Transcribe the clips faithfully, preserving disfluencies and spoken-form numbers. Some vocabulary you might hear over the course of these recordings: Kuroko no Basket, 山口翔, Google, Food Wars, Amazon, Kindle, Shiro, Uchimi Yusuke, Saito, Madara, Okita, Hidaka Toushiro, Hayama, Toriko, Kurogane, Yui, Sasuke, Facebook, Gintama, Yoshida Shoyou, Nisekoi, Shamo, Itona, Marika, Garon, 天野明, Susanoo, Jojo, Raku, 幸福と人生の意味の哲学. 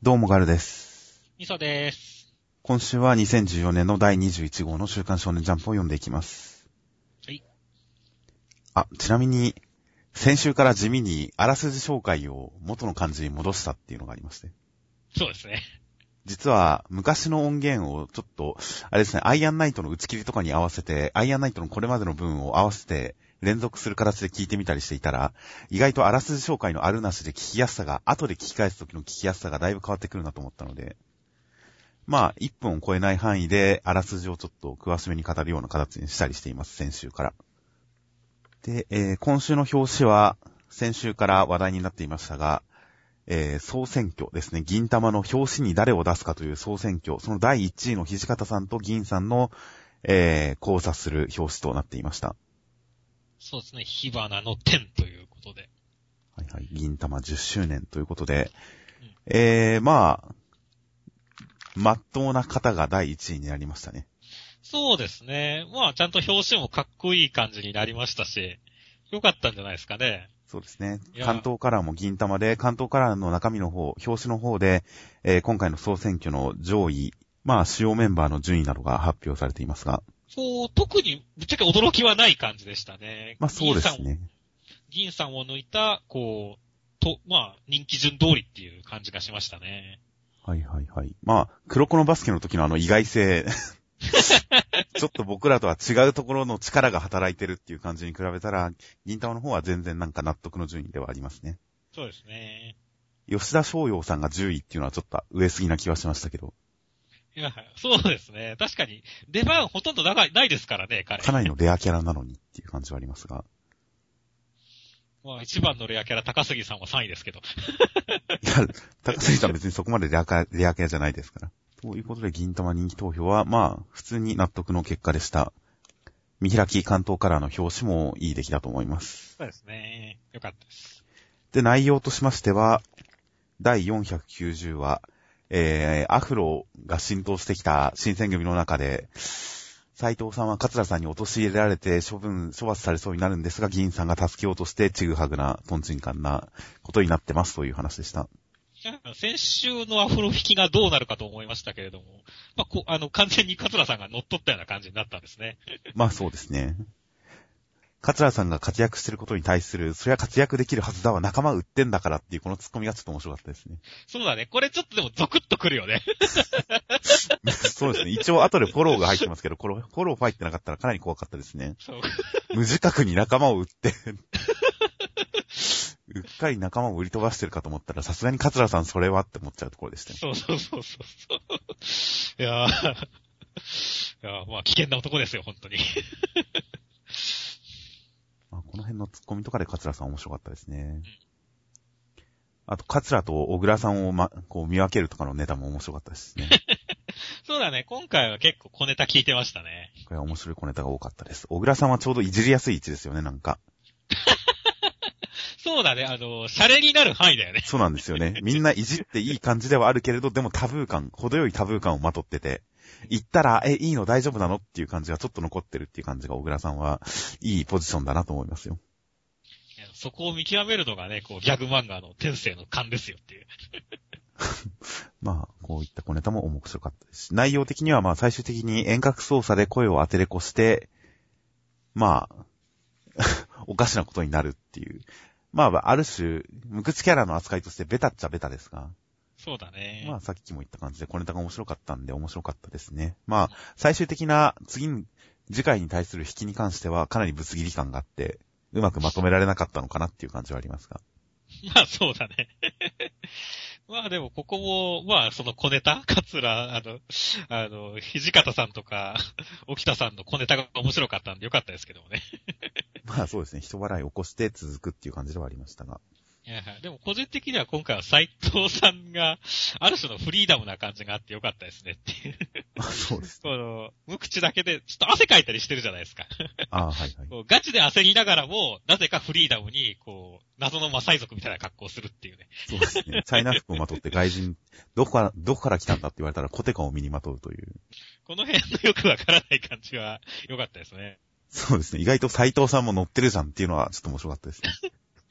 どうもガルです。みそです。今週はにせんじゅうよねんのだいにじゅういち号の週刊少年ジャンプを読んでいきます。はい。あ、ちなみに、先週から地味にあらすじ紹介を元の漢字に戻したっていうのがありまして。そうですね。実は昔の音源をちょっと、あれですね、アイアンナイトの打ち切りとかに合わせて、アイアンナイトのこれまでの文を合わせて連続する形で聞いてみたりしていたら、意外とあらすじ紹介のあるなしで聞きやすさが、後で聞き返す時の聞きやすさがだいぶ変わってくるなと思ったので、まあいっぷんを超えない範囲であらすじをちょっと詳しめに語るような形にしたりしています、先週から。で、えー、今週の表紙は先週から話題になっていましたが、えー、総選挙ですね。銀玉の表紙に誰を出すかという総選挙、そのだいいちいの土方さんと銀さんの、えー、交差する表紙となっていました。そうですね、火花の点ということで、はいはい、銀玉じゅっしゅうねんということで、うん、えー、まあ真っ当な方がだいいちいになりましたね。そうですね、まあちゃんと表紙もかっこいい感じになりましたし、よかったんじゃないですかね。そうですね。関東カラーも銀玉で、関東カラーの中身の方、表紙の方で、えー、今回の総選挙の上位、まあ主要メンバーの順位などが発表されていますが。そう、特にぶっちゃけ驚きはない感じでしたね。まあそうですね。銀さんを抜いた、こう、と、まあ人気順通りっていう感じがしましたね。はいはいはい。まあ、黒子のバスケの時のあの意外性。ちょっと僕らとは違うところの力が働いてるっていう感じに比べたら、銀玉の方は全然なんか納得の順位ではありますね。そうですね。吉田翔陽さんがじゅういっていうのはちょっと上すぎな気はしましたけど。いや、そうですね。確かに出番ほとんど長いないですからね、彼。かなりのレアキャラなのにっていう感じはありますが。まあ一番のレアキャラ高杉さんはさんいですけど。いや、高杉さん別にそこまでレアキャラ、レアキャラじゃないですから。ということで、銀玉人気投票は、まあ、普通に納得の結果でした。見開き関東カラーの表紙もいい出来だと思います。そうですね。よかったです。で、内容としましては、だいよんひゃくきゅうじゅうわ、えー、アフロが浸透してきた新選組の中で、斉藤さんは桂さんに陥れられて処分、処罰されそうになるんですが、銀さんが助けようとして、ちぐはぐな、とんちんかんなことになってますという話でした。先週のアフロ引きがどうなるかと思いましたけれども、まあ、こあの完全に桂さんが乗っ取ったような感じになったんですね。まあそうですね。桂さんが活躍してることに対する、それは活躍できるはずだわ、仲間売ってんだからっていうこのツッコミがちょっと面白かったですね。そうだね。これちょっとでもゾクッとくるよね。そうですね。一応後でフォローが入ってますけど、このフォロー入ってなかったらかなり怖かったですね。そう無自覚に仲間を売って。うっかり仲間を売り飛ばしてるかと思ったら、さすがに桂さんそれはって思っちゃうところでしたね。そうそうそうそう。いやー、いやーまあ危険な男ですよ、本当に。まあこの辺のツッコミとかで桂さん面白かったですね。うん、あと桂と小倉さんをまこう見分けるとかのネタも面白かったですね。そうだね、今回は結構小ネタ聞いてましたね。これは面白い小ネタが多かったです。小倉さんはちょうどいじりやすい位置ですよね、なんか。そうだね、あの、シャレになる範囲だよね。そうなんですよね。みんないじっていい感じではあるけれど、でもタブー感、程よいタブー感をまとってて、言ったら、え、いいの大丈夫なのっていう感じがちょっと残ってるっていう感じが、小倉さんはいいポジションだなと思いますよ。そこを見極めるのがね、こう、ギャグ漫画の天性の勘ですよっていう。まあ、こういった小ネタも面白かったですし、内容的にはまあ最終的に遠隔操作で声を当てれこして、まあ、おかしなことになるっていう。まあ、ある種、無口キャラの扱いとしてベタっちゃベタですが。そうだね。まあ、さっきも言った感じで、小ネタが面白かったんで面白かったですね。まあ、最終的な、次、次回に対する引きに関しては、かなりぶつ切り感があって、うまくまとめられなかったのかなっていう感じはありますが。まあ、そうだね。まあ、でも、ここも、まあ、その小ネタ、桂、あの、あの、土方さんとか、沖田さんの小ネタが面白かったんでよかったですけどもね。まあそうですね、人笑いを起こして続くっていう感じではありましたが。いや、でも個人的には今回は斉藤さんが、ある種のフリーダムな感じがあってよかったですねっていう。あ、そうです、ね。この、無口だけで、ちょっと汗かいたりしてるじゃないですか。あ、はいはい。こうガチで焦りながらも、なぜかフリーダムに、こう、謎のマサイ族みたいな格好をするっていうね。そうですね。チャイナ服をまとって外人、どこから、どこから来たんだって言われたらコテカを身にまとうという。この辺のよくわからない感じは良かったですね。そうですね。意外と斉藤さんも乗ってるじゃんっていうのはちょっと面白かったですね。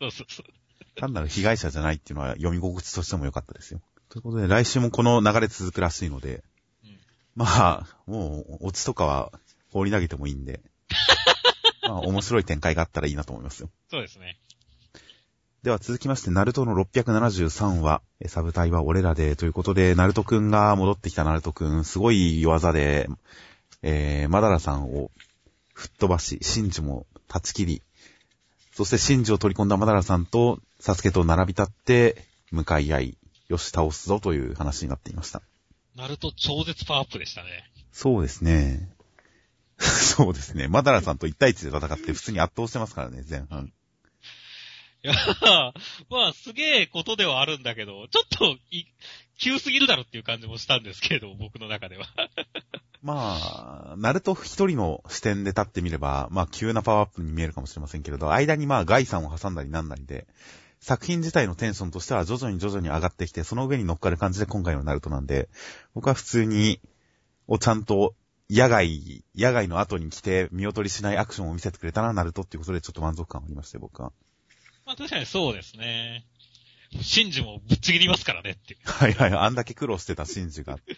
そうそうそう。単なる被害者じゃないっていうのは読み心地としても良かったですよ。ということで、来週もこの流れ続くらしいので、うん、まあ、もう、オチとかは放り投げてもいいんで、まあ、面白い展開があったらいいなと思いますよ。そうですね。では続きまして、ナルトのろっぴゃくななじゅうさんわ、サブタイは俺らでということで、ナルトくんが戻ってきた。ナルトくん、すごい弱技で、えー、マダラさんを吹っ飛ばし、シンジも断ち切り、そしてシンジを取り込んだマダラさんとサスケと並び立って向かい合い、よし倒すぞという話になっていました。ナルト超絶パワーアップでしたね。そうですね。そうですね。マダラさんといち対いちで戦って普通に圧倒してますからね、前半。いやまあすげえことではあるんだけど、ちょっとい急すぎるだろっていう感じもしたんですけど、僕の中では。まあナルト一人の視点で立ってみれば、まあ急なパワーアップに見えるかもしれませんけれど、間にまあガイさんを挟んだりなんなりで、作品自体のテンションとしては徐々に徐々に上がってきて、その上に乗っかる感じで今回のナルトなんで、僕は普通にをちゃんと野外野外の後に来て見劣りしないアクションを見せてくれたなナルトっていうことで、ちょっと満足感ありまして僕は。まあ確かにそうですね。シンジもぶっちぎりますからねっていう。はいはい、あんだけ苦労してたシンジがっていう、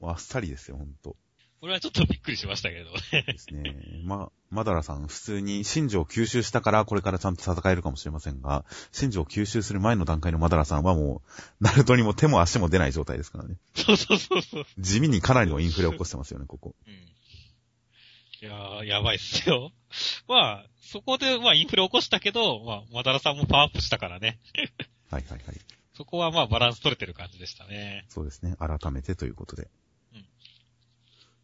うん。もうあっさりですよ、ほんと。これはちょっとびっくりしましたけどね。ですね。ま、マダラさん、普通にシンジを吸収したからこれからちゃんと戦えるかもしれませんが、シンジを吸収する前の段階のマダラさんはもう、ナルトにも手も足も出ない状態ですからね。そうそうそうそう。地味にかなりのインフレを起こしてますよね、ここ。うん。いやー、やばいっすよ。まあ、そこで、まあ、インフレ起こしたけど、まあ、マダラさんもパワーアップしたからね。はいはいはい。そこはまあ、バランス取れてる感じでしたね。そうですね。改めてということで。うん。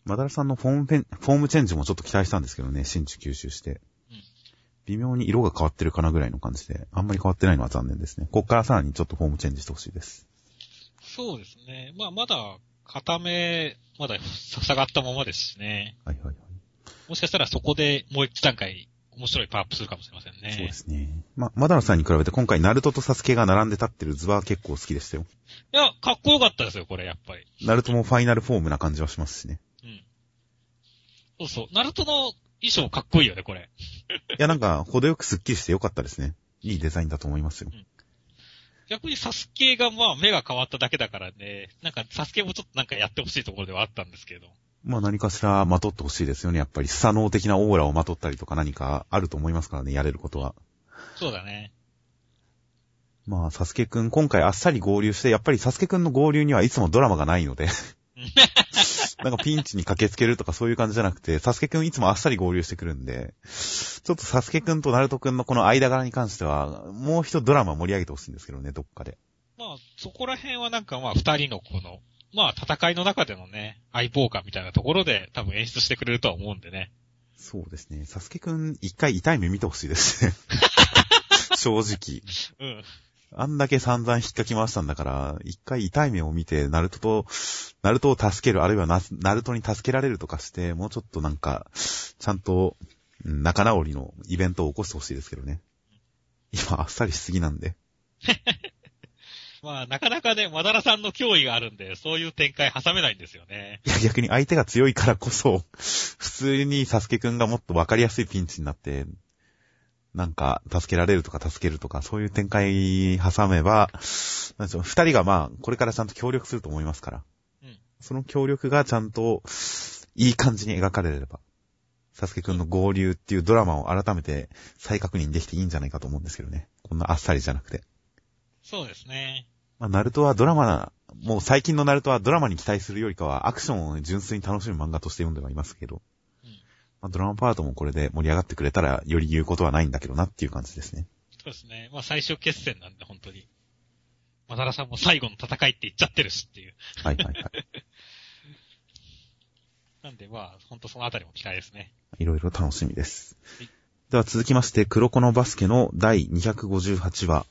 マダラさんのフォームペン、フォームチェンジもちょっと期待したんですけどね、真珠吸収して。うん。微妙に色が変わってるかなぐらいの感じで、あんまり変わってないのは残念ですね。こっからさらにちょっとフォームチェンジしてほしいです。そうですね。まあ、まだ、固め、まだ、下がったままですしね。はいはいはい。もしかしたらそこでもう一段階面白いパワーアップするかもしれませんね。そうですね。まあ、マダラさんに比べて今回ナルトとサスケが並んで立ってる図は結構好きでしたよ。いや、かっこよかったですよ、これやっぱり。ナルトもファイナルフォームな感じはしますしね。うん。そうそう。ナルトの衣装かっこいいよね、これ。いや、なんか、程よくスッキリしてよかったですね。いいデザインだと思いますよ。うん、逆にサスケがまあ目が変わっただけだからね、なんかサスケもちょっとなんかやってほしいところではあったんですけど。まあ何かしらまとってほしいですよね。やっぱり、スサノオ的なオーラをまとったりとか何かあると思いますからね、やれることは。そうだね。まあ、サスケくん、今回あっさり合流して、やっぱりサスケくんの合流にはいつもドラマがないので。なんかピンチに駆けつけるとかそういう感じじゃなくて、サスケくんいつもあっさり合流してくるんで、ちょっとサスケくんとナルトくんのこの間柄に関しては、もう一ドラマ盛り上げてほしいんですけどね、どっかで。まあ、そこら辺はなんかまあ、二人のこの、まあ戦いの中でのね、相棒感みたいなところで多分演出してくれるとは思うんでね。そうですね。サスケくん一回痛い目見てほしいですね。正直。うん。あんだけ散々引っかき回したんだから、一回痛い目を見て、ナルトと、ナルトを助ける、あるいはナ、ナルトに助けられるとかして、もうちょっとなんか、ちゃんと、うん、仲直りのイベントを起こしてほしいですけどね。今あっさりしすぎなんで。まあ、なかなかね、マダラさんの脅威があるんで、そういう展開挟めないんですよね。いや、逆に相手が強いからこそ、普通にサスケくんがもっとわかりやすいピンチになって、なんか、助けられるとか助けるとか、そういう展開挟めば、なんでしょう、二人がまあ、これからちゃんと協力すると思いますから。うん。その協力がちゃんと、いい感じに描かれれば、サスケくんの合流っていうドラマを改めて再確認できていいんじゃないかと思うんですけどね。こんなあっさりじゃなくて。そうですね。まあ、ナルトはドラマな、もう最近のナルトはドラマに期待するよりかはアクションを純粋に楽しむ漫画として読んではいますけど、うんまあ、ドラマパートもこれで盛り上がってくれたらより言うことはないんだけどなっていう感じですね。そうですね。まあ最終決戦なんで本当に。マダラさんも最後の戦いって言っちゃってるしっていう。はいはいはい。なんでまあ本当そのあたりも期待ですね。いろいろ楽しみです。はい、では続きまして黒子のバスケのだいにひゃくごじゅうはちわ。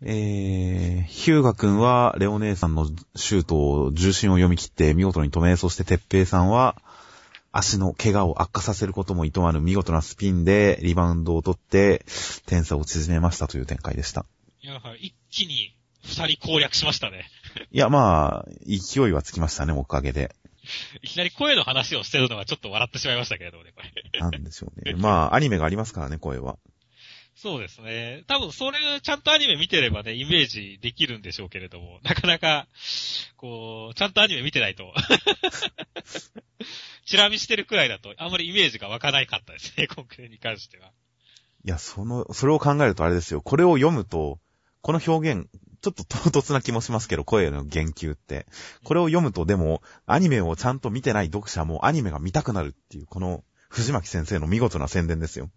えー、ヒューガ君はレオ姉さんのシュートを重心を読み切って見事に止め、そして鉄平さんは足の怪我を悪化させることも厭わぬ見事なスピンでリバウンドを取って点差を縮めましたという展開でした。いや、はい、一気に二人攻略しましたね。いや、まあ、勢いはつきましたね、おかげで。いきなり声の話をしてるのはちょっと笑ってしまいましたけれどね、これ。なんでしょうね。まあ、アニメがありますからね、声は。そうですね。多分それちゃんとアニメ見てればね、イメージできるんでしょうけれども、なかなかこうちゃんとアニメ見てないとチラ見してるくらいだとあんまりイメージが湧かないかったですね、今回に関しては。いや、そのそれを考えるとあれですよ。これを読むとこの表現ちょっと唐突な気もしますけど、声の言及ってこれを読むとでもアニメをちゃんと見てない読者もアニメが見たくなるっていう、この藤巻先生の見事な宣伝ですよ。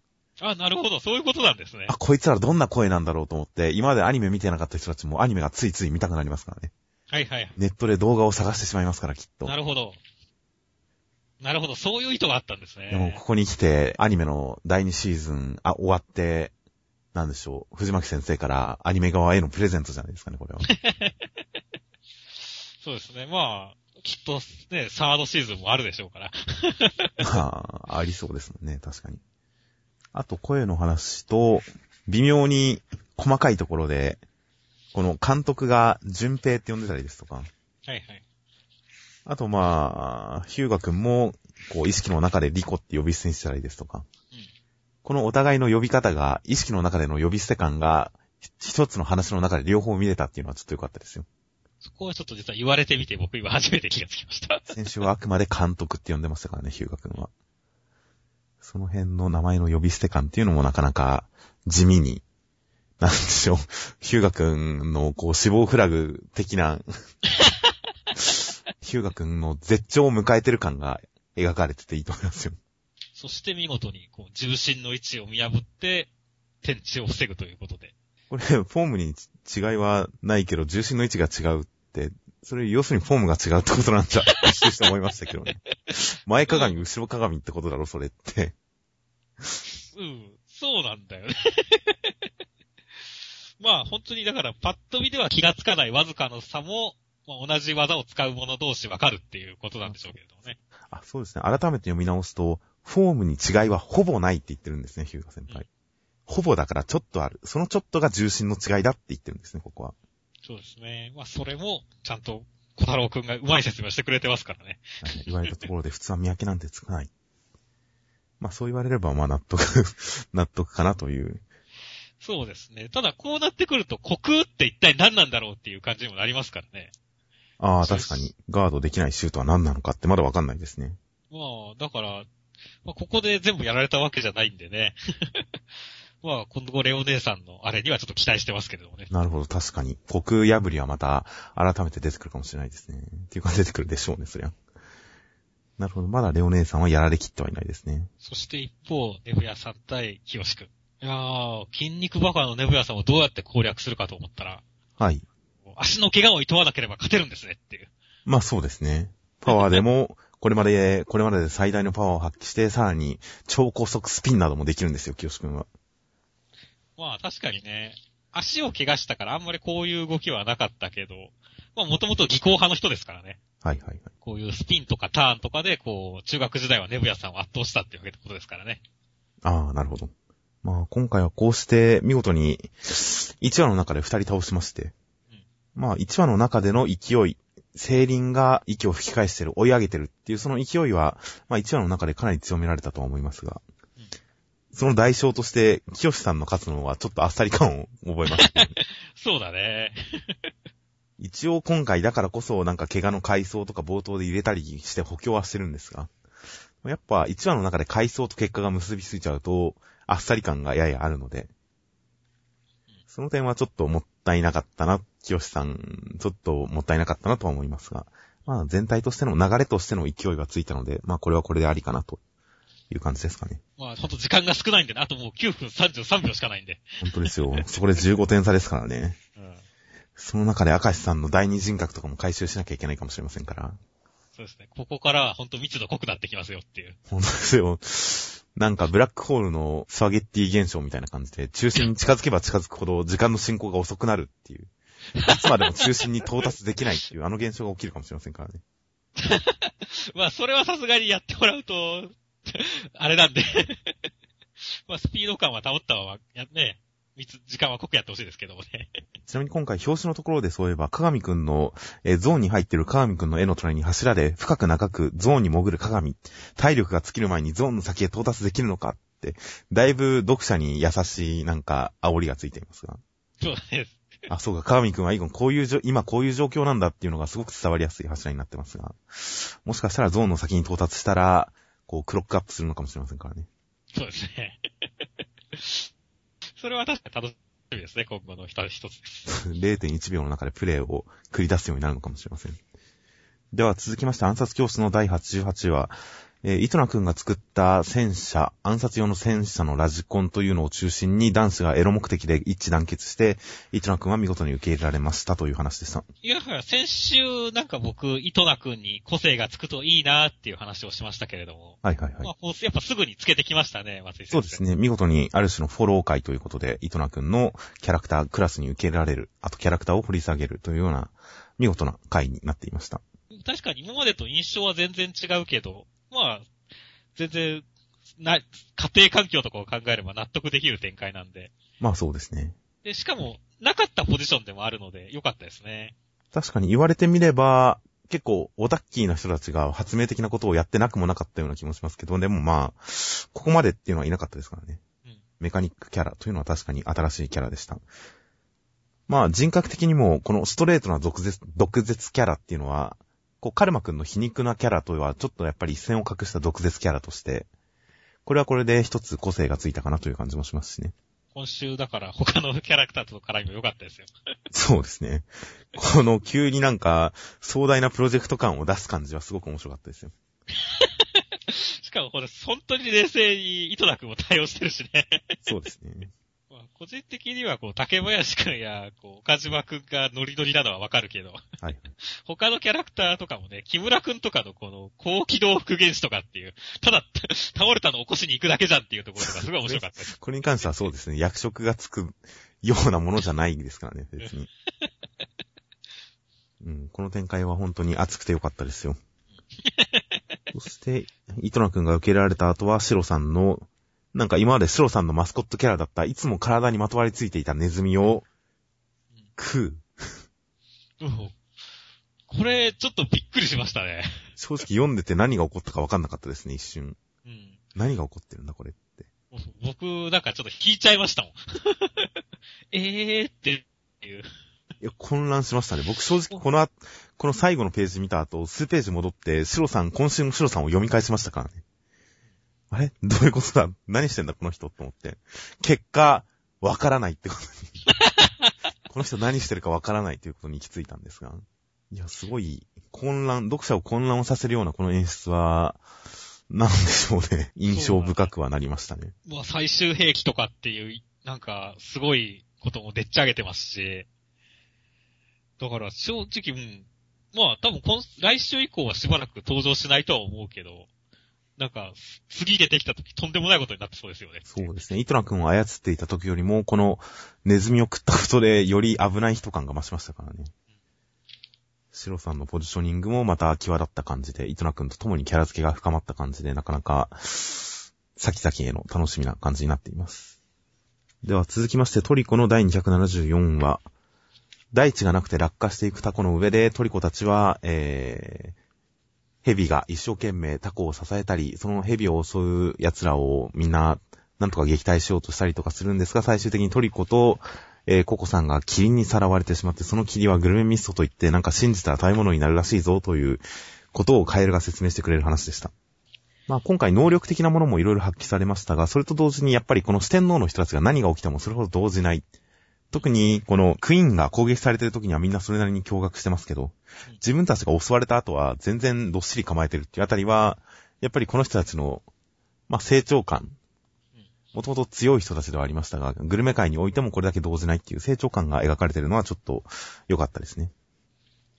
あ、なるほど、そういうことなんですね。あ、こいつらどんな声なんだろうと思って、今までアニメ見てなかった人たちもアニメがついつい見たくなりますからね。はいはい。ネットで動画を探してしまいますから、きっと。なるほど。なるほど、そういう意図があったんですね。でも、ここに来て、アニメのだいにシーズン、あ、終わって、なんでしょう、藤巻先生からアニメ側へのプレゼントじゃないですかね、これは。そうですね、まあ。きっとね、サードシーズンもあるでしょうから。まあ、ありそうですもんね、確かに。あと、声の話と、微妙に細かいところで、この監督が順平って呼んでたりですとか。はいはい。あと、まあ、ヒューガ君も、こう、意識の中でリコって呼び捨てにしてたりですとか。うん、このお互いの呼び方が、意識の中での呼び捨て感が、一つの話の中で両方見れたっていうのはちょっと良かったですよ。そこはちょっと実は言われてみて僕今初めて気がつきました。先週はあくまで監督って呼んでましたからね、ヒューガ君は。その辺の名前の呼び捨て感っていうのもなかなか地味に、なんでしょう、ヒューガ君のこう死亡フラグ的な、ヒューガ君の絶頂を迎えてる感が描かれてていいと思いますよ。そして見事にこう重心の位置を見破って、天地を防ぐということで。これ、フォームに違いはないけど、重心の位置が違うって、それ要するにフォームが違うってことなんじゃ、一瞬して思いましたけどね。前鏡、後ろ鏡ってことだろ、それって。うん、そうなんだよね。まあ、本当にだから、パッと見では気がつかないわずかの差も、まあ、同じ技を使う者同士わかるっていうことなんでしょうけれどもね。あ、そうですね。改めて読み直すと、フォームに違いはほぼないって言ってるんですね、ヒューガ先輩。うん、ほぼだからちょっとある。そのちょっとが重心の違いだって言ってるんですね、ここは。そうですね。まあそれも、ちゃんと小太郎くんがうまい説明してくれてますからね。はい、言われたところで普通は見分けなんてつかない。まあそう言われれば、まあ納得、納得かなという。そうですね。ただこうなってくると、虚空って一体何なんだろうっていう感じにもなりますからね。ああ、確かに。ガードできないシュートは何なのかってまだわかんないですね。まあ、だから、まあ、ここで全部やられたわけじゃないんでね。まあ、今後レオ姉さんのあれにはちょっと期待してますけれどもね。なるほど、確かに。虚空破りはまた、改めて出てくるかもしれないですね。っていうか出てくるでしょうね、そりゃ。なるほど、まだレオ姉さんはやられきってはいないですね。そして一方、ネブヤさん対清志くん。いやー、筋肉バカのネブヤさんをどうやって攻略するかと思ったら。はい。足の怪我を厭わなければ勝てるんですねっていう。まあそうですね。パワーでも、これまで、これまでで最大のパワーを発揮して、さらに超高速スピンなどもできるんですよ、清志くんは。まあ確かにね、足を怪我したからあんまりこういう動きはなかったけど、まあもともと技巧派の人ですからね。はいはいはい。こういうスピンとかターンとかで、こう、中学時代はネブヤさんを圧倒したっていうわけのことですからね。ああ、なるほど。まあ今回はこうして見事にいちわの中でふたり倒しまして、うん、まあいちわの中での勢い、セイリンが息を吹き返してる、追い上げてるっていうその勢いは、まあいちわの中でかなり強められたとは思いますが、その代償として、清志さんの勝つのはちょっとあっさり感を覚えました、ね。そうだね。一応今回だからこそなんか怪我の回想とか冒頭で入れたりして補強はしてるんですが、やっぱいちわの中で回想と結果が結びついちゃうと、あっさり感がややあるので、その点はちょっともったいなかったな、清志さん、ちょっともったいなかったなとは思いますが、まあ全体としての流れとしての勢いがついたので、まあこれはこれでありかなと。いう感じですかね。まあ、ほんと時間が少ないんでね。あともうきゅうふんさんじゅうさんびょうしかないんで。本当ですよ。そこでじゅうごてん差ですからね。うん、その中で明石さんの第二人格とかも回収しなきゃいけないかもしれませんから。そうですね。ここからはほんと密度濃くなってきますよっていう。本当ですよ。なんかブラックホールのスパゲッティ現象みたいな感じで、中心に近づけば近づくほど時間の進行が遅くなるっていう。いつまでも中心に到達できないっていう、あの現象が起きるかもしれませんからね。まあ、それはさすがにやってもらうと、あれなんで、まあ、スピード感は保ったわ、ね、時間は濃くやってほしいですけどもね。ちなみに今回表紙のところでそういえば、鏡くんの、えー、ゾーンに入ってる鏡くんの絵の隣に柱で深く長くゾーンに潜る鏡、体力が尽きる前にゾーンの先へ到達できるのかっって、だいぶ読者に優しいなんか煽りがついていますが。そうです。あ、そうか、川見くんは今こういうじょ、今こういう状況なんだっていうのがすごく伝わりやすい柱になってますが、もしかしたらゾーンの先に到達したら、こうクロックアップするのかもしれませんからね。そうですね。それは確かに楽しみですね、今後の一つです。れいてんいちびょうの中でプレイを繰り出すようになるのかもしれません。では続きまして暗殺教室のだいはちじゅうはちわ、えー、イトナ君が作った戦車、暗殺用の戦車のラジコンというのを中心に男子がエロ目的で一致団結して、イトナ君は見事に受け入れられましたという話でした。いや、だから先週なんか僕、イトナ君に個性がつくといいなーっていう話をしましたけれども。はいはいはい。まあ、やっぱすぐにつけてきましたね、松井先生。そうですね。見事にある種のフォロー会ということで、イトナ君のキャラクター、クラスに受け入れられる、あとキャラクターを掘り下げるというような見事な会になっていました。確かに今までと印象は全然違うけど、まあ、全然な、家庭環境とかを考えれば納得できる展開なんで。まあそうですね。で、しかも、なかったポジションでもあるので、良かったですね。確かに言われてみれば、結構、オタッキーな人たちが発明的なことをやってなくもなかったような気もしますけど、でもまあ、ここまでっていうのはいなかったですからね。うん、メカニックキャラというのは確かに新しいキャラでした。まあ人格的にも、このストレートな毒舌、毒舌キャラっていうのは、こう、カルマ君の皮肉なキャラとは、ちょっとやっぱり一線を画した毒舌キャラとして、これはこれで一つ個性がついたかなという感じもしますしね。今週だから他のキャラクターとの絡みも良かったですよ。そうですね。この急になんか壮大なプロジェクト感を出す感じはすごく面白かったですよ。しかもこれ本当に冷静に糸田君も対応してるしね。そうですね。個人的にはこう竹林くんやこう岡島くんがノリノリなのはわかるけど、はい、他のキャラクターとかもね、木村くんとかのこの高機動復元士とかっていう、ただ倒れたのを起こしに行くだけじゃんっていうところがすごい面白かったです。これに関してはそうですね、役職がつくようなものじゃないですからね、別に。うん、この展開は本当に熱くてよかったですよ。そして糸野くんが受け入れられた後はシロさんのなんか今までシロさんのマスコットキャラだった、いつも体にまとわりついていたネズミを、食う。うん。これ、ちょっとびっくりしましたね。正直読んでて何が起こったか分かんなかったですね、一瞬。うん。何が起こってるんだ、これって。僕、なんかちょっと引いちゃいましたもん。えーっていう。いや、混乱しましたね。僕正直この、この最後のページ見た後、数ページ戻って、シロさん、今週のシロさんを読み返しましたからね。あれどういうことだ何してんだこの人と思って。結果、わからないってことに。この人何してるかわからないということに行き着いたんですが。いや、すごい、混乱、読者を混乱をさせるようなこの演出は、なんでしょうね。印象深くはなりましたね。まあ、最終兵器とかっていう、なんか、すごいこともでっち上げてますし。だから、正直、うん、まあ、多分今、来週以降はしばらく登場しないとは思うけど、なんか、次出てきたとき、とんでもないことになってそうですよね。そうですね。イトナ君を操っていたときよりも、このネズミを食ったことで、より危ない人感が増しましたからね。シロさんのポジショニングもまた際立った感じで、イトナ君と共にキャラ付けが深まった感じで、なかなか、先々への楽しみな感じになっています。では続きまして、トリコのだいにひゃくななじゅうよんわ。大地がなくて落下していくタコの上で、トリコたちは、えー、ヘビが一生懸命タコを支えたり、そのヘビを襲う奴らをみんな、なんとか撃退しようとしたりとかするんですが、最終的にトリコと、えー、ココさんがキリンにさらわれてしまって、そのキリはグルメミストといって、なんか信じたら食べ物になるらしいぞということをカエルが説明してくれる話でした。まあ今回能力的なものもいろいろ発揮されましたが、それと同時にやっぱりこの四天王の人たちが何が起きてもそれほど動じない。特に、このクイーンが攻撃されてる時にはみんなそれなりに驚愕してますけど、自分たちが襲われた後は全然どっしり構えてるっていうあたりは、やっぱりこの人たちの、まあ、成長感。もともと強い人たちではありましたが、グルメ界においてもこれだけ動じないっていう成長感が描かれてるのはちょっと良かったですね。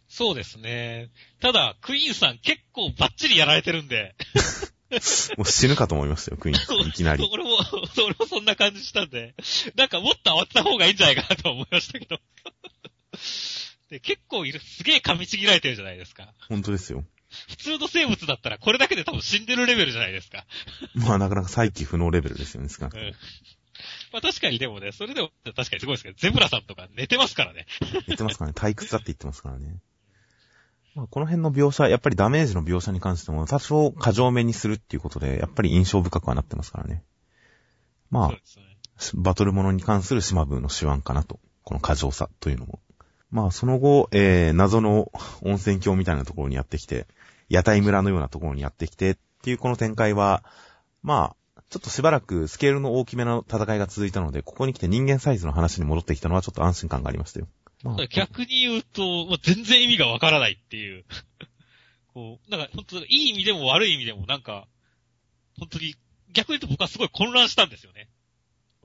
そうですね。ただ、クイーンさん結構バッチリやられてるんで。もう死ぬかと思いましたよ、クイーン。いきなり。俺も、俺もそんな感じしたんで、なんかもっと慌てた方がいいんじゃないかなと思いましたけど。で結構いる、すげえ噛みちぎられてるじゃないですか。本当ですよ。普通の生物だったらこれだけで多分死んでるレベルじゃないですか。まあなかなか再起不能レベルですよね、少なくとも。うん、まあ確かにでもね、それでも確かにすごいですけど、ゼブラさんとか寝てますからね。寝てますからね、退屈だって言ってますからね。まあ、この辺の描写、やっぱりダメージの描写に関しても多少過剰めにするっていうことで、やっぱり印象深くはなってますからね。まあ、ね、バトルものに関する島部の手腕かなと、この過剰さというのも。まあその後、えー、謎の温泉郷みたいなところにやってきて、屋台村のようなところにやってきてっていうこの展開は、まあちょっとしばらくスケールの大きめの戦いが続いたので、ここに来て人間サイズの話に戻ってきたのはちょっと安心感がありましたよ。まあ、逆に言うと、まあ、全然意味がわからないっていう。こう、なんか本当いい意味でも悪い意味でもなんか、本当に逆に言うと僕はすごい混乱したんですよね。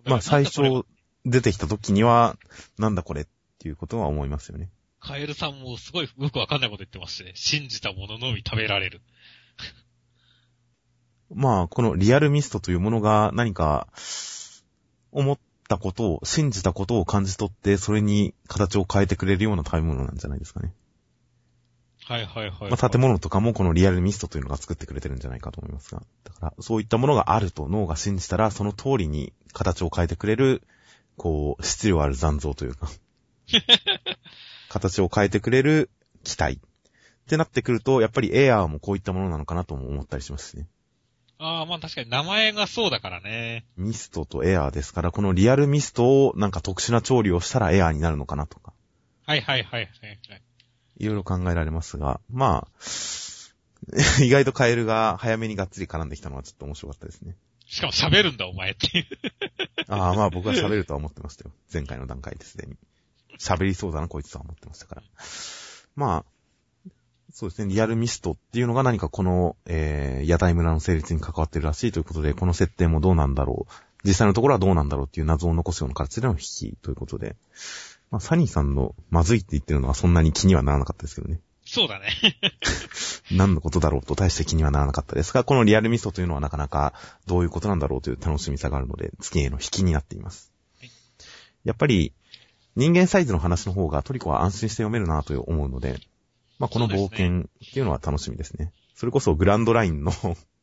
まあ最初出てきた時には、なんだこれっていうことは思いますよね。カエルさんもすごいよくわかんないこと言ってましてね。信じたもののみ食べられる。まあこのリアルミストというものが何か思ったことを、信じたことを感じ取って、それに形を変えてくれるような食べ物なんじゃないですかね。はいはいはい、はい。まあ建物とかもこのリアルミストというのが作ってくれてるんじゃないかと思いますが。だからそういったものがあると脳が信じたらその通りに形を変えてくれる、こう、質量ある残像というか。形を変えてくれる機体。ってなってくると、やっぱりエアーもこういったものなのかなとも思ったりしますね。ああ、まあ確かに名前がそうだからね。ミストとエアーですから、このリアルミストをなんか特殊な調理をしたらエアーになるのかなとか。はいはいはいはい、はい。いろいろ考えられますが、まあ、意外とカエルが早めにがっつり絡んできたのはちょっと面白かったですね。しかも喋るんだお前っていう。ああ、まあ僕は喋るとは思ってましたよ。前回の段階ですでに。喋りそうだなこいつとは思ってましたから。まあ、そうですね、リアルミストっていうのが何かこの、えー、屋台村の成立に関わってるらしいということで、この設定もどうなんだろう。実際のところはどうなんだろうっていう謎を残すような形での引きということで。まあ、サニーさんのまずいって言ってるのはそんなに気にはならなかったですけどね。そうだね。何のことだろうと大して気にはならなかったですが、このリアルミストというのはなかなかどういうことなんだろうという楽しみさがあるので、月への引きになっています。はい、やっぱり、人間サイズの話の方がトリコは安心して読めるなと思うので、まあ、この冒険っていうのは楽しみですね。そうですね。それこそグランドラインの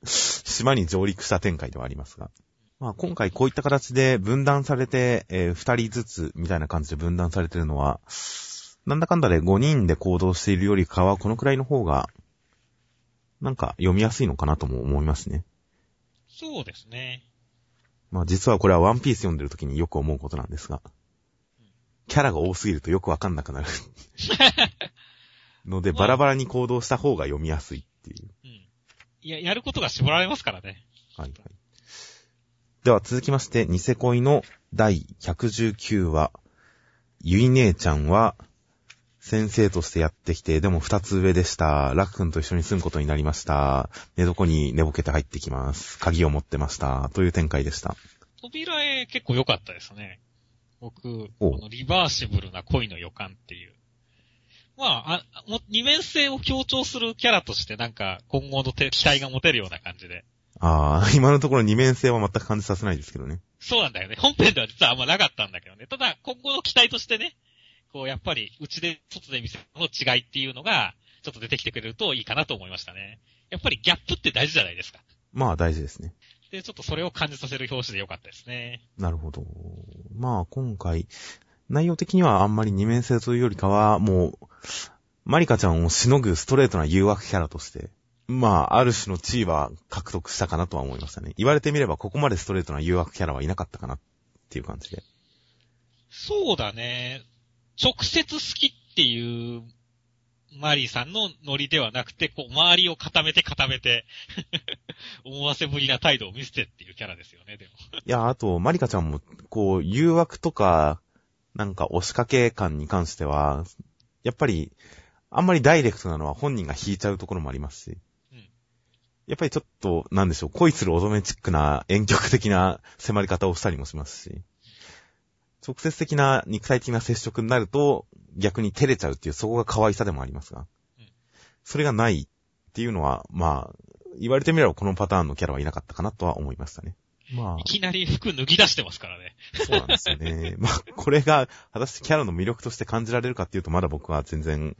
島に上陸した展開ではありますが。まあ、今回こういった形で分断されて、えー、ふたりずつみたいな感じで分断されてるのは、なんだかんだでごにんで行動しているよりかはこのくらいの方が、なんか読みやすいのかなとも思いますね。そうですね。まあ実はこれはワンピース読んでる時によく思うことなんですが、キャラが多すぎるとよくわかんなくなるのでバラバラに行動した方が読みやすいっていう。うん、いや、やることが絞られますからね。はいはい。では続きまして、ニセ恋のだいひゃくじゅうきゅうわ。ゆい姉ちゃんは、先生としてやってきて、でも二つ上でした。ラク君と一緒に住むことになりました。寝床に寝ぼけて入ってきます。鍵を持ってました。という展開でした。扉絵結構良かったですね。僕、このリバーシブルな恋の予感っていう。まあ、あ二面性を強調するキャラとしてなんか、今後の期待が持てるような感じで。ああ、今のところ二面性は全く感じさせないですけどね。そうなんだよね。本編では実はあんまなかったんだけどね。ただ、今後の期待としてね、こう、やっぱり、うちで、外で見せるの違いっていうのが、ちょっと出てきてくれるといいかなと思いましたね。やっぱりギャップって大事じゃないですか。まあ大事ですね。で、ちょっとそれを感じさせる表紙でよかったですね。なるほど。まあ今回、内容的にはあんまり二面性というよりかは、もう、マリカちゃんをしのぐストレートな誘惑キャラとして、まあ、ある種の地位は獲得したかなとは思いましたね。言われてみればここまでストレートな誘惑キャラはいなかったかなっていう感じで。そうだね。直接好きっていうマリーさんのノリではなくて、こう周りを固めて固めて思わせぶりな態度を見せてっていうキャラですよね。でもいや、あとマリカちゃんもこう誘惑とかなんか押しかけ感に関してはやっぱりあんまりダイレクトなのは本人が引いちゃうところもありますし。やっぱりちょっと、なんでしょう、恋する乙女チックな、婉曲的な迫り方をしたりもしますし、直接的な肉体的な接触になると、逆に照れちゃうっていう、そこが可愛さでもありますが、それがないっていうのは、まあ、言われてみればこのパターンのキャラはいなかったかなとは思いましたね。まあ。いきなり服脱ぎ出してますからね。そうなんですよね。まあ、これが、果たしてキャラの魅力として感じられるかっていうと、まだ僕は全然、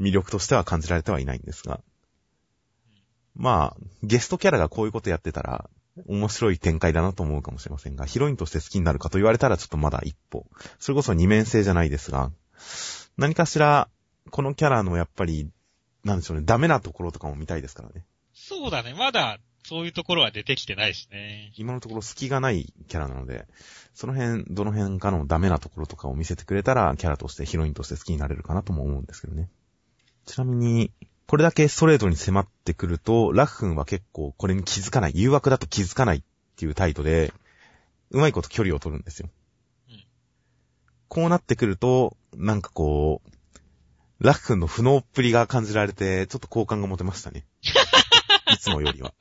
魅力としては感じられてはいないんですが、まあ、ゲストキャラがこういうことやってたら、面白い展開だなと思うかもしれませんが、ヒロインとして好きになるかと言われたらちょっとまだ一歩。それこそ二面性じゃないですが、何かしら、このキャラのやっぱり、なんでしょうね、ダメなところとかも見たいですからね。そうだね、まだ、そういうところは出てきてないしね。今のところ隙がないキャラなので、その辺、どの辺かのダメなところとかを見せてくれたら、キャラとして、ヒロインとして好きになれるかなとも思うんですけどね。ちなみに、これだけストレートに迫ってくると、ラフ君は結構これに気づかない、誘惑だと気づかないっていう態度で、うまいこと距離を取るんですよ。うん、こうなってくると、なんかこう、ラフ君の不能っぷりが感じられて、ちょっと好感が持てましたね。いつもよりは。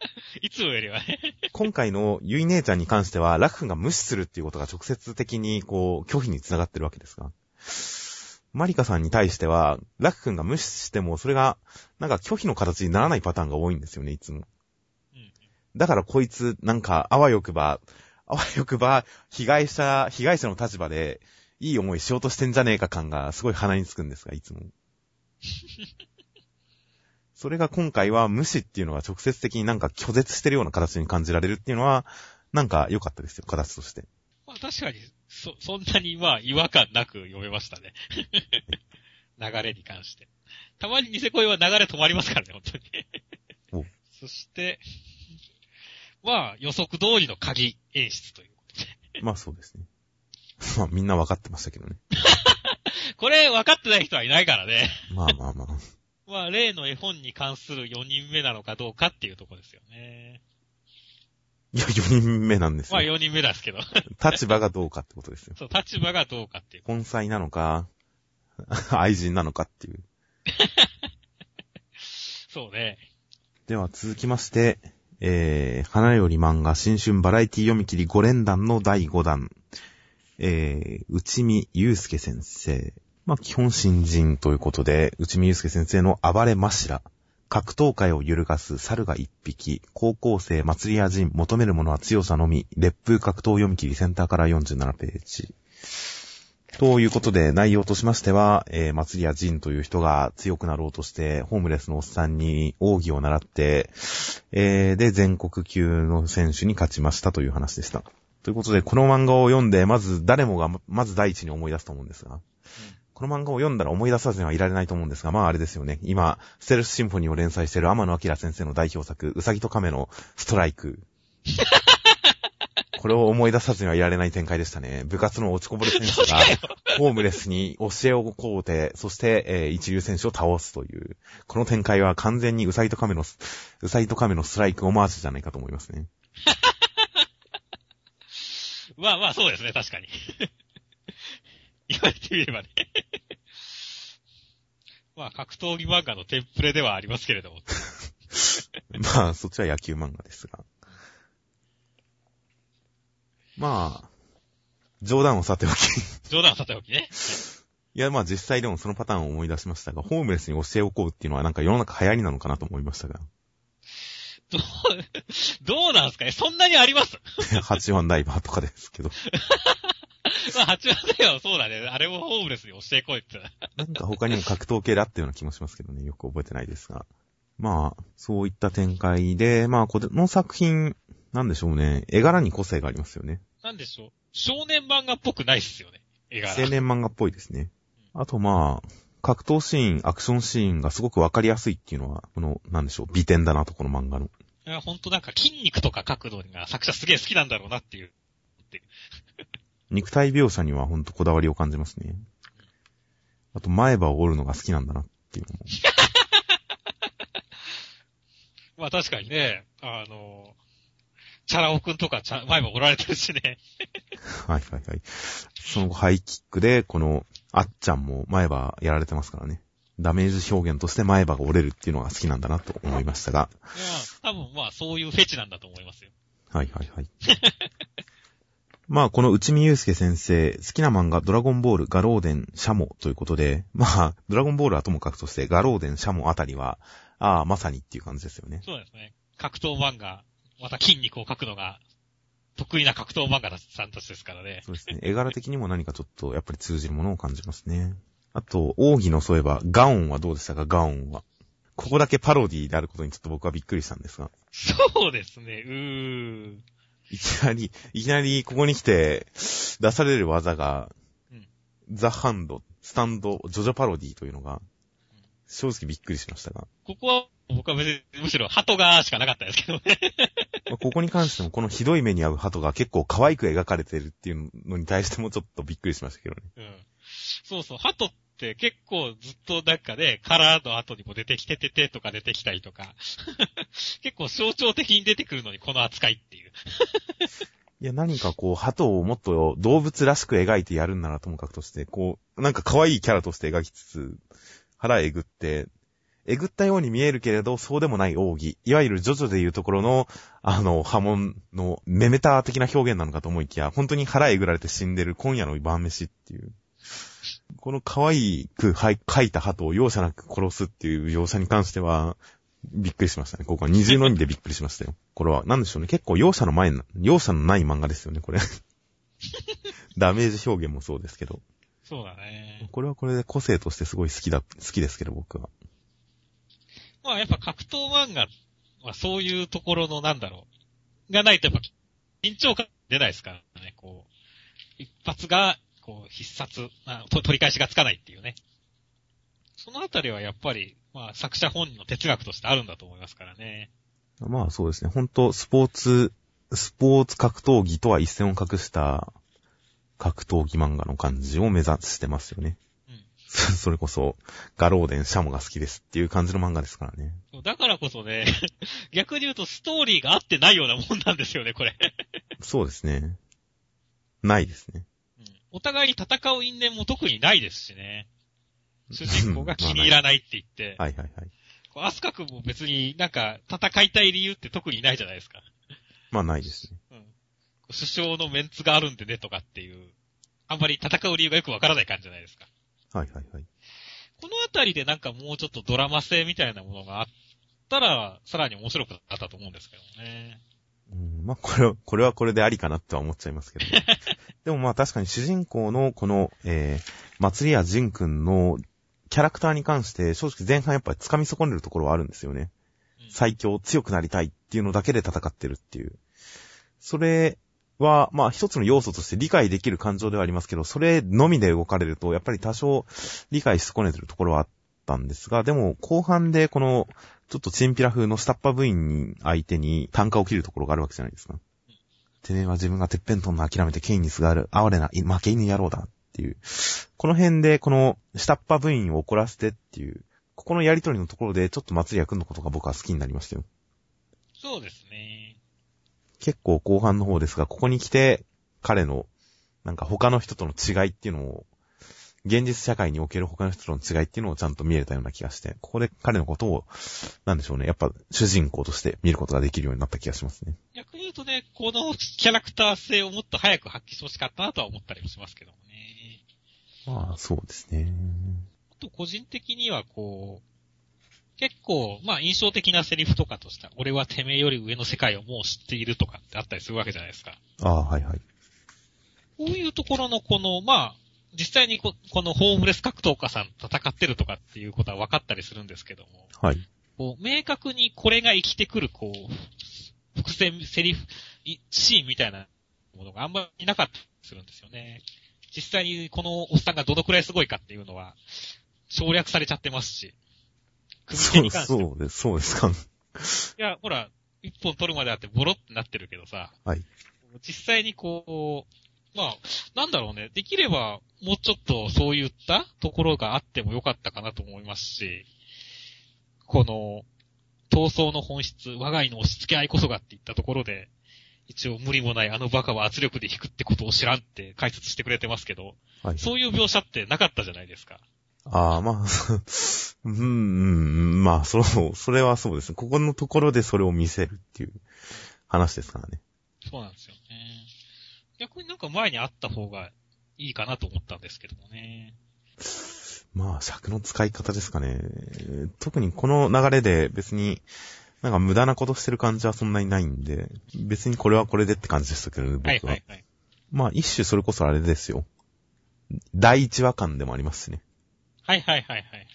いつもよりはね。今回のゆい姉ちゃんに関しては、ラフ君が無視するっていうことが直接的にこう、拒否につながってるわけですが。マリカさんに対しては、ラフ君が無視しても、それが、なんか拒否の形にならないパターンが多いんですよね、いつも。うん、だからこいつ、なんか、あわよくば、あわよくば、被害者、被害者の立場で、いい思いしようとしてんじゃねえか感が、すごい鼻につくんですが、いつも。それが今回は無視っていうのが直接的になんか拒絶してるような形に感じられるっていうのは、なんか良かったですよ、形として。まあ確かに、そ、そんなにまあ違和感なく読めましたね。流れに関して。たまにニセ恋は流れ止まりますからね、本当に。そして、まあ予測通りの鍵演出ということで。まあそうですね。まあみんな分かってましたけどね。これ分かってない人はいないからね。まあまあまあ。まあ例の絵本に関するよにんめなのかどうかっていうところですよね。いやよにんめなんですよ。まあよにんめですけど。立場がどうかってことですよ。そう、立場がどうかっていう。本妻なのか、愛人なのかっていう。そうね。では続きまして、えー、花より漫画新春バラエティ読み切りごれんだんのだいごだん。えー、内見祐介先生。まあ、基本新人ということで、内見祐介先生の暴れ頭。格闘界を揺るがす猿が一匹。高校生祭り屋人求めるものは強さのみ。烈風格闘読み切りセンターからよんじゅうななページ。ということで、内容としましては、えー、祭り屋人という人が強くなろうとして、ホームレスのおっさんに奥義を習って、えー、で、全国級の選手に勝ちましたという話でした。ということで、この漫画を読んで、まず誰もが、まず第一に思い出すと思うんですが、うん、この漫画を読んだら思い出さずにはいられないと思うんですが、まああれですよね。今、ステルスシンフォニーを連載している天野明先生の代表作、うさぎと亀のストライク。これを思い出さずにはいられない展開でしたね。部活の落ちこぼれ選手が、ホームレスに教えをこうて、そして、えー、一流選手を倒すという。この展開は完全にうさぎと亀の、うさぎと亀のストライクオマージュじゃないかと思いますね。まあまあそうですね、確かに。言われてみればね。まあ格闘技漫画のテンプレではありますけれども。まあそっちは野球漫画ですが。まあ、冗談をさておき。冗談をさておきね。いやまあ実際でもそのパターンを思い出しましたが、ホームレスに教えをこうっていうのはなんか世の中流行りなのかなと思いましたが。どう、どうなんすかね、そんなにあります八幡ダイバーとかですけど。まあ、八幡ダイバーはそうだね。あれもホームレスに教えてこいって。なんか他にも格闘系だったような気もしますけどね。よく覚えてないですが。まあ、そういった展開で、まあ、この作品、なんでしょうね。絵柄に個性がありますよね。なんでしょう。少年漫画っぽくないっすよね。絵柄。青年漫画っぽいですね。あとまあ、格闘シーン、アクションシーンがすごくわかりやすいっていうのは、この、なんでしょう、美点だなと、この漫画の。いや、ほんとなんか筋肉とか角度が作者すげえ好きなんだろうなっていう。って肉体描写にはほんとこだわりを感じますね。あと、前歯を折るのが好きなんだなっていうのも。まあ確かにね、あの、チャラオくんとか前歯折られてるしね。はいはいはい。その後ハイキックで、この、あっちゃんも前歯やられてますからね。ダメージ表現として前歯が折れるっていうのが好きなんだなと思いましたが。いや、多分まあそういうフェチなんだと思いますよ。はいはいはい。まあこの内見祐介先生、好きな漫画ドラゴンボール、ガローデン、シャモということで、まあドラゴンボールはともかくとしてガローデン、シャモあたりは、ああまさにっていう感じですよね。そうですね。格闘漫画、また筋肉を描くのが、得意な格闘漫画さんたちですからね。そうですね。絵柄的にも何かちょっとやっぱり通じるものを感じますね。あと、奥義のそういえば、ガオンはどうでしたか、ガオンは。ここだけパロディであることにちょっと僕はびっくりしたんですが。そうですね、うーん。いきなり、いきなりここに来て出される技が、うん、ザ・ハンド、スタンド、ジョジョパロディというのが、正直びっくりしましたが。ここは僕は別にむしろハトガーしかなかったですけどね。ここに関してもこのひどい目に遭うハトが結構可愛く描かれてるっていうのに対してもちょっとびっくりしましたけどね。うん。そうそう、ハトって結構ずっとなんかね、カラーの後にも出てきてててとか出てきたりとか、結構象徴的に出てくるのにこの扱いっていう。いや、何かこう、鳩をもっと動物らしく描いてやるんならともかくとして、こう、なんか可愛いキャラとして描きつつ、腹えぐって、えぐったように見えるけれど、そうでもない奥義。いわゆるジョジョでいうところの、あの、波紋のメメター的な表現なのかと思いきや、本当に腹えぐられて死んでる今夜の晩飯っていう。この可愛く描いた鳩を容赦なく殺すっていう描写に関しては、びっくりしましたね。ここは二重のにでびっくりしましたよ。これは、なんでしょうね。結構容赦の前な、容赦のない漫画ですよね、これ。ダメージ表現もそうですけど。そうだね。これはこれで個性としてすごい好きだ、好きですけど、僕は。まあ、やっぱ格闘漫画はそういうところの、なんだろう。がないとやっぱ、緊張感出ないですからね、こう。一発が、こう、必殺、まあ、取り返しがつかないっていうね。そのあたりはやっぱり、まあ、作者本人の哲学としてあるんだと思いますからね。まあそうですね。本当スポーツ、スポーツ格闘技とは一線を画した格闘技漫画の感じを目指してますよね。うん、それこそ、ガローデン、シャモが好きですっていう感じの漫画ですからね。だからこそね、逆に言うとストーリーが合ってないようなもんなんですよね、これ。そうですね。ないですね、うん。お互いに戦う因縁も特にないですしね。主人公が気に入らないって言って。はいはいはい。アスカ君も別になんか戦いたい理由って特にないじゃないですか。まあないですね。うん。首相のメンツがあるんでねとかっていう、あんまり戦う理由がよくわからない感じじゃないですか。はいはいはい。このあたりでなんかもうちょっとドラマ性みたいなものがあったら、さらに面白くなったと思うんですけどね。うん、まあこれ、これはこれでありかなとは思っちゃいますけど、ね。でもまあ確かに主人公のこの、えー、祭屋仁君のキャラクターに関して正直前半やっぱり掴み損ねるところはあるんですよね。最強、強くなりたいっていうのだけで戦ってるっていう。それはまあ一つの要素として理解できる感情ではありますけど、それのみで動かれるとやっぱり多少理解し損ねてるところはあったんですが、でも後半でこのちょっとチンピラ風の下っ端部員相手に単価を切るところがあるわけじゃないですか。てめえは自分がてっぺんとんの諦めて権威にすがる哀れな負け犬野郎だ。っていうこの辺でこの下っ端部員を怒らせてっていうここのやりとりのところでちょっと祭り役のことが僕は好きになりましたよ。そうですね。結構後半の方ですがここに来て彼のなんか他の人との違いっていうのを現実社会における他の人との違いっていうのをちゃんと見えたような気がしてここで彼のことをなんでしょうねやっぱ主人公として見ることができるようになった気がしますね。逆に言うとねこのキャラクター性をもっと早く発揮してほしかったなとは思ったりもしますけどもね。まあ、そうですね。あと、個人的には、こう、結構、まあ、印象的なセリフとかとしたら、俺はてめえより上の世界をもう知っているとかってあったりするわけじゃないですか。ああ、はいはい。こういうところの、この、まあ、実際にこ、このホームレス格闘家さんと戦ってるとかっていうことは分かったりするんですけども、はい。こう、明確にこれが生きてくる、こう、伏線、セリフ、シーンみたいなものがあんまりなかったりするんですよね。実際にこのおっさんがどのくらいすごいかっていうのは省略されちゃってますし。そう、そうです、そうですか。いや、ほら、一本取るまであってボロってなってるけどさ。はい。実際にこう、まあ、なんだろうね。できればもうちょっとそういったところがあってもよかったかなと思いますし、この、闘争の本質、我が家の押し付け合いこそがっていったところで、一応無理もないあのバカは圧力で引くってことを知らんって解説してくれてますけど、はい、そういう描写ってなかったじゃないですか。ああ、まあ、うん、うん、まあ、そう、それはそうですね。ここのところでそれを見せるっていう話ですからね。そうなんですよね。逆になんか前にあった方がいいかなと思ったんですけどもね。まあ、尺の使い方ですかね。特にこの流れで別に、なんか無駄なことしてる感じはそんなにないんで、別にこれはこれでって感じでしたけどね、僕は。はいはいはい。まあ一種それこそあれですよ。第一話感でもありますしね。はいはいはいはいはい。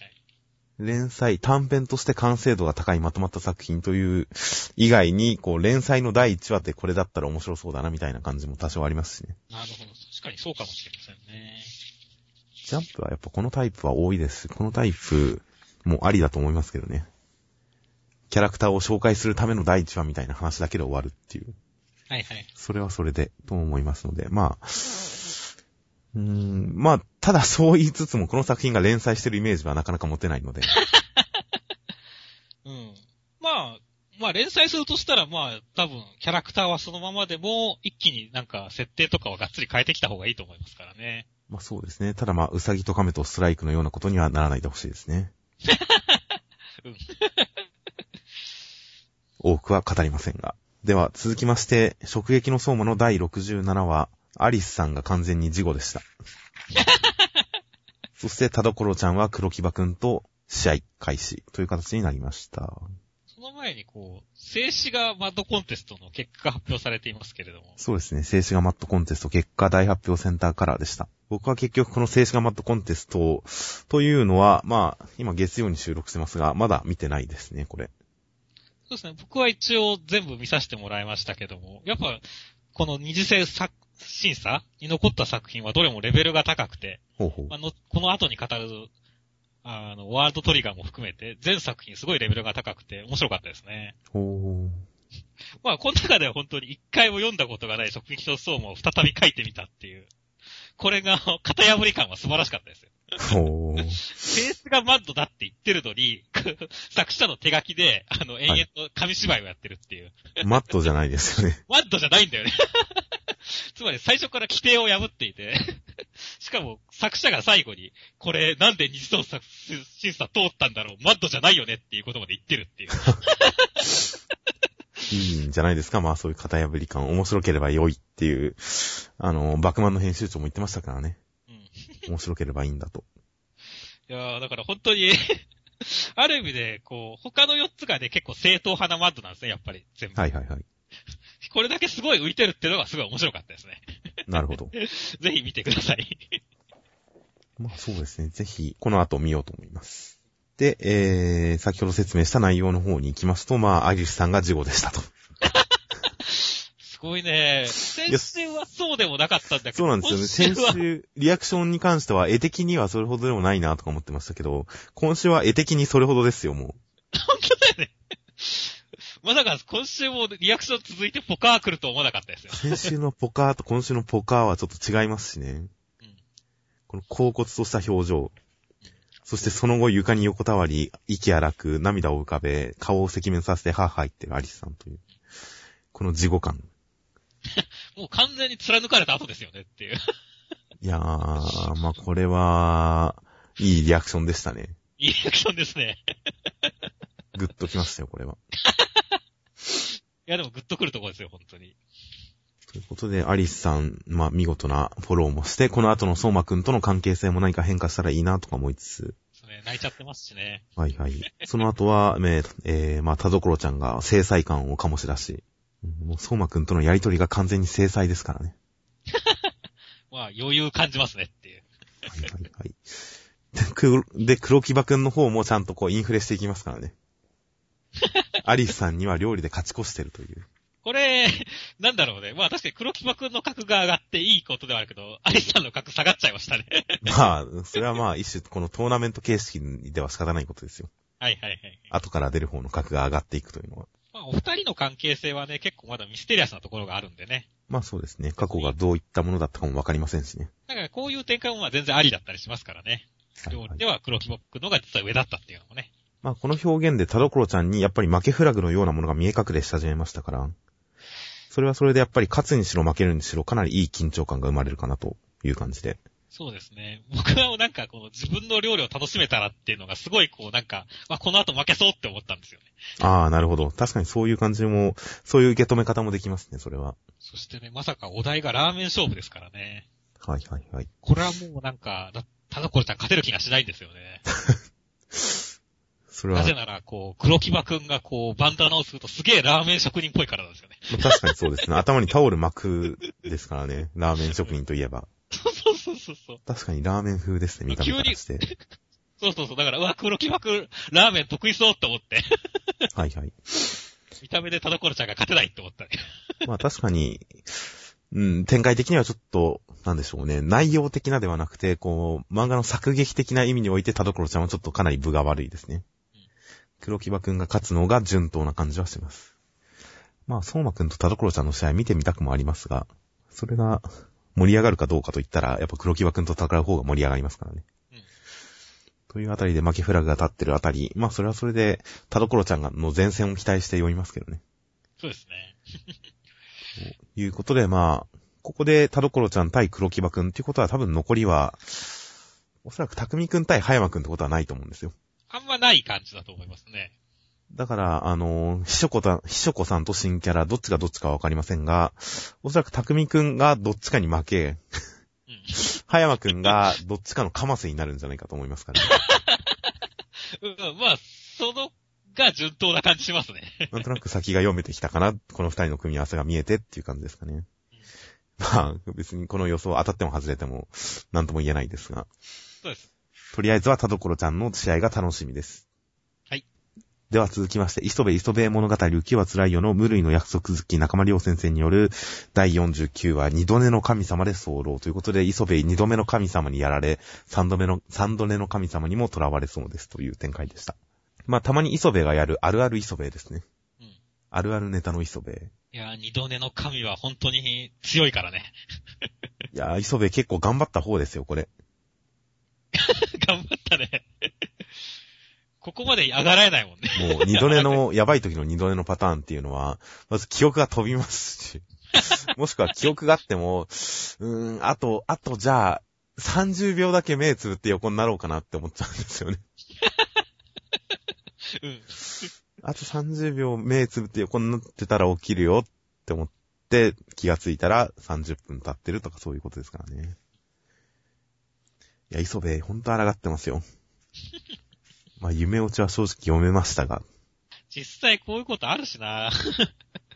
連載、短編として完成度が高いまとまった作品という以外に、こう連載の第一話ってこれだったら面白そうだなみたいな感じも多少ありますしね。なるほど。確かにそうかもしれませんね。ジャンプはやっぱこのタイプは多いです。このタイプもありだと思いますけどね。キャラクターを紹介するための第一話みたいな話だけで終わるっていう。はいはい。それはそれで、と思いますので、まあ、うーん、まあ、ただそう言いつつもこの作品が連載してるイメージはなかなか持てないので。うん。まあ、まあ連載するとしたらまあ多分キャラクターはそのままでも一気になんか設定とかはがっつり変えてきた方がいいと思いますからね。まあそうですね。ただまあウサギとカメとストライクのようなことにはならないでほしいですね。うん、多くは語りませんが。では続きまして、食撃の相馬のだいろくじゅうななわ、アリスさんが完全に事故でした。そして田所ちゃんは黒木場くんと試合開始という形になりました。その前にこう、静止画マッドコンテストの結果が発表されていますけれども。そうですね。静止画マッドコンテスト結果大発表センターカラーでした。僕は結局この静止画マッドコンテストというのは、まあ、今月曜に収録してますが、まだ見てないですね、これ。そうですね。僕は一応全部見させてもらいましたけども、やっぱ、この二次性作、審査に残った作品はどれもレベルが高くて、ほうほう、まあのこの後に語る、あの、ワールドトリガーも含めて、全作品すごいレベルが高くて面白かったですね。ほう。まあ、この中では本当に一回も読んだことがない食撃の相馬を再び書いてみたっていう。これが、型破り感は素晴らしかったですよ。ほう。ベースがマッドだって言ってるのに、作者の手書きで、あの、延々と紙芝居をやってるっていう。はい、マッドじゃないですよね。マッドじゃないんだよね。つまり最初から規定を破っていて、しかも作者が最後に、これなんで二次創作審査通ったんだろう、マッドじゃないよねっていうことまで言ってるっていう。いいんじゃないですか、まあそういう型破り感、面白ければ良いっていう、あの、バクマンの編集長も言ってましたからね。うん、面白ければいいんだと。いやー、だから本当に、ある意味で、こう、他のよっつがね、結構正当派なマッドなんですね、やっぱり、全部。はいはいはい。これだけすごい浮いてるってのがすごい面白かったですね。なるほど。ぜひ見てください。まあそうですね。ぜひこの後見ようと思います。で、えー、先ほど説明した内容の方に行きますと、まあアリスさんが事故でしたと。すごいね。先週はそうでもなかったんだけど。そうなんですよね。先週リアクションに関しては絵的にはそれほどでもないなとか思ってましたけど、今週は絵的にそれほどですよ、もう。本当だよね。まさか今週もリアクション続いてポカー来ると思わなかったですよ。先週のポカーと今週のポカーはちょっと違いますしね。うん、この恍惚とした表情、うん、そしてその後床に横たわり、息荒く涙を浮かべ、顔を赤面させてハーハー言ってるアリスさんという、この事後感。もう完全に貫かれた後ですよねっていう。いやー、まあこれはいいリアクションでしたね。いいリアクションですね。グッときましたよ、これは。いやでもグッとくるところですよ、本当に。ということで、アリスさん、まあ見事なフォローもして、この後の相馬くんとの関係性も何か変化したらいいなとか思いつつ。そうね、泣いちゃってますしね。はいはい。その後は、ね、えー、まあ田所ちゃんが制裁感を醸し出し、もう相馬くんとのやりとりが完全に制裁ですからね。まあ余裕感じますねっていう。はいはいはい。で、黒、で、黒木場くんの方もちゃんとこうインフレしていきますからね。アリスさんには料理で勝ち越してるという。これ、なんだろうね。まあ確かに黒木場くんの格が上がっていいことではあるけど、アリスさんの格下がっちゃいましたね。まあ、それはまあ一種、このトーナメント形式では仕方ないことですよ。はいはいはい。後から出る方の格が上がっていくというのは。まあお二人の関係性はね、結構まだミステリアスなところがあるんでね。まあそうですね。過去がどういったものだったかもわかりませんしね。だからこういう展開もまあ全然ありだったりしますからね。はいはい、料理では黒木場くんのが実は上だったっていうのもね。まあこの表現で田所ちゃんにやっぱり負けフラグのようなものが見え隠れし始めましたから、それはそれでやっぱり勝つにしろ負けるにしろかなりいい緊張感が生まれるかなという感じで。そうですね。僕はなんかこの自分の料理を楽しめたらっていうのがすごいこうなんか、まあこの後負けそうって思ったんですよね。ああ、なるほど。確かにそういう感じも、そういう受け止め方もできますね、それは。そしてね、まさかお題がラーメン勝負ですからね。はいはいはい。これはもうなんか、田所ちゃん勝てる気がしないんですよね。それはなぜなら、こう、黒木場くんがこう、バンダナをするとすげえラーメン職人っぽいからなんですよね。確かにそうですね。頭にタオル巻くですからね。ラーメン職人といえば。そうそうそうそう。確かにラーメン風ですね、見た目からして。そうそうそう。だから、うわ、黒木場くん、ラーメン得意そうって思って。はいはい。見た目で田所ちゃんが勝てないって思ったね。まあ確かに、うん、展開的にはちょっと、なんでしょうね。内容的なではなくて、こう、漫画の作劇的な意味において田所ちゃんはちょっとかなり分が悪いですね。黒木場くんが勝つのが順当な感じはします。まあ、相馬くんと田所ちゃんの試合見てみたくもありますが、それが盛り上がるかどうかといったら、やっぱ黒木場くんと戦う方が盛り上がりますからね。うん、というあたりで負けフラグが立ってるあたり、まあそれはそれで田所ちゃんがの前線を期待して読みますけどね。そうですね。ということで、まあ、ここで田所ちゃん対黒木場くんっていうことは多分残りは、おそらく匠くん対葉山くんってことはないと思うんですよ。あんまない感じだと思いますね。だから、あのー、ひしょこさん、ひしょこさんと新キャラ、どっちがどっちかはわかりませんが、おそらく匠くんがどっちかに負け、うん、葉山くんがどっちかのカマスになるんじゃないかと思いますからね。うん、まあ、そのが順当な感じしますね。なんとなく先が読めてきたかな、この二人の組み合わせが見えてっていう感じですかね。うん、まあ、別にこの予想当たっても外れても、なんとも言えないですが。そうです。とりあえずは田所ちゃんの試合が楽しみです。では続きまして、磯部磯部物語浮きは辛いよの無類の約束好き中間良先生によるだいよんじゅうきゅうわ二度寝の神様で候ということで、磯部二度目の神様にやられ、三度目の、三度寝の神様にも囚われそうですという展開でした。まあたまに磯部がやるあるある磯部ですね。うん。あるあるネタの磯部。いやー、二度寝の神は本当に強いからね。いやー、磯部結構頑張った方ですよ、これ。頑張ったね。ここまで上がられないもんね。もう二度寝の、やばい時の二度寝のパターンっていうのは、まず記憶が飛びますし、もしくは記憶があっても、うーん、あと、あとじゃあ、さんじゅうびょうだけ目つぶって横になろうかなって思っちゃうんですよね。うん、あとさんじゅうびょう目つぶって横になってたら起きるよって思って、気がついたらさんじゅっぷん経ってるとかそういうことですからね。いや、磯部、ほんと抗ってますよ。まあ、夢落ちは正直読めましたが。実際こういうことあるしな。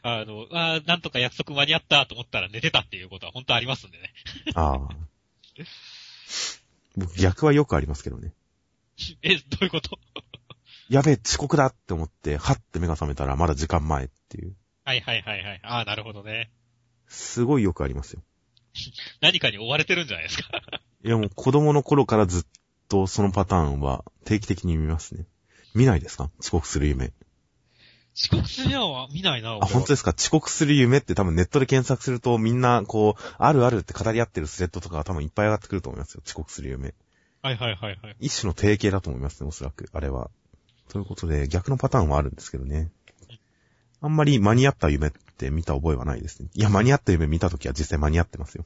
あの、あなんとか約束間に合ったと思ったら寝てたっていうことは本当ありますんでね。ああ。僕逆はよくありますけどね。え、どういうこと？やべえ、遅刻だって思って、はって目が覚めたらまだ時間前っていう。はいはいはいはい。ああ、なるほどね。すごいよくありますよ。何かに追われてるんじゃないですか。いやもう子供の頃からずっとと、そのパターンは定期的に見ますね。見ないですか？遅刻する夢。遅刻する夢は見ないな。あ、本当ですか？遅刻する夢って多分ネットで検索するとみんなこう、あるあるって語り合ってるスレッドとかが多分いっぱい上がってくると思いますよ。遅刻する夢。はいはいはいはい。一種の定型だと思いますね、おそらく。あれは。ということで、逆のパターンはあるんですけどね。あんまり間に合った夢って見た覚えはないですね。いや、間に合った夢見たときは実際間に合ってますよ。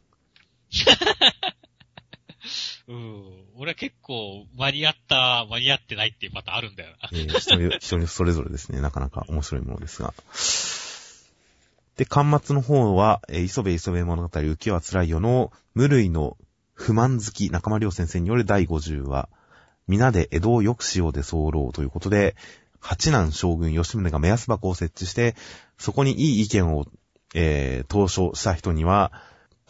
うん、俺は結構間に合った、間に合ってないっていうパターンあるんだよな。えー、人に、人にそれぞれですね、なかなか面白いものですが。で、巻末の方は、えー、磯部磯部物語、浮きは辛いよの、無類の不満好き、中間良先生によるだいごじゅうわ、皆で江戸を良くしようで候ということで、八男将軍吉宗が目安箱を設置して、そこにいい意見を、えー、投書した人には、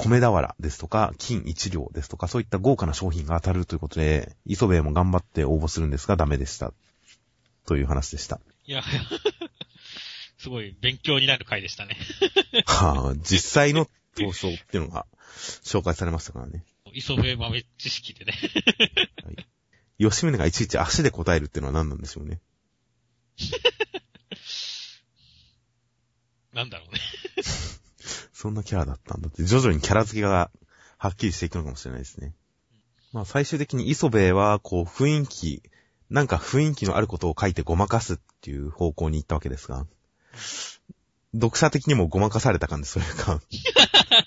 米俵ですとか、金一両ですとか、そういった豪華な商品が当たるということで、磯部も頑張って応募するんですが、ダメでした。という話でした。いや、すごい勉強になる回でしたね。はぁ、あ、実際の投書っていうのが紹介されましたからね。磯部豆知識でね、はい。吉宗がいちいち足で答えるっていうのは何なんでしょうね。なんだろうね。そんなキャラだったんだって、徐々にキャラ付けがはっきりしていくのかもしれないですね。まあ最終的に磯部はこう雰囲気、なんか雰囲気のあることを書いてごまかすっていう方向に行ったわけですが、読者的にもごまかされた感じ、それか。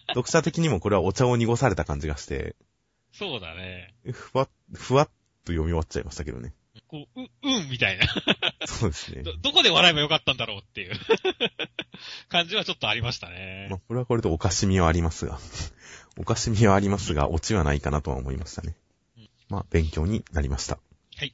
読者的にもこれはお茶を濁された感じがして。そうだね。ふわ、ふわっと読み終わっちゃいましたけどね。こう、う、うんみたいな。そうですね。ど、どこで笑えばよかったんだろうっていう感じはちょっとありましたね。まあ、これはこれとおかしみはありますが、おかしみはありますが、オチはないかなとは思いましたね。まあ、勉強になりました。はい。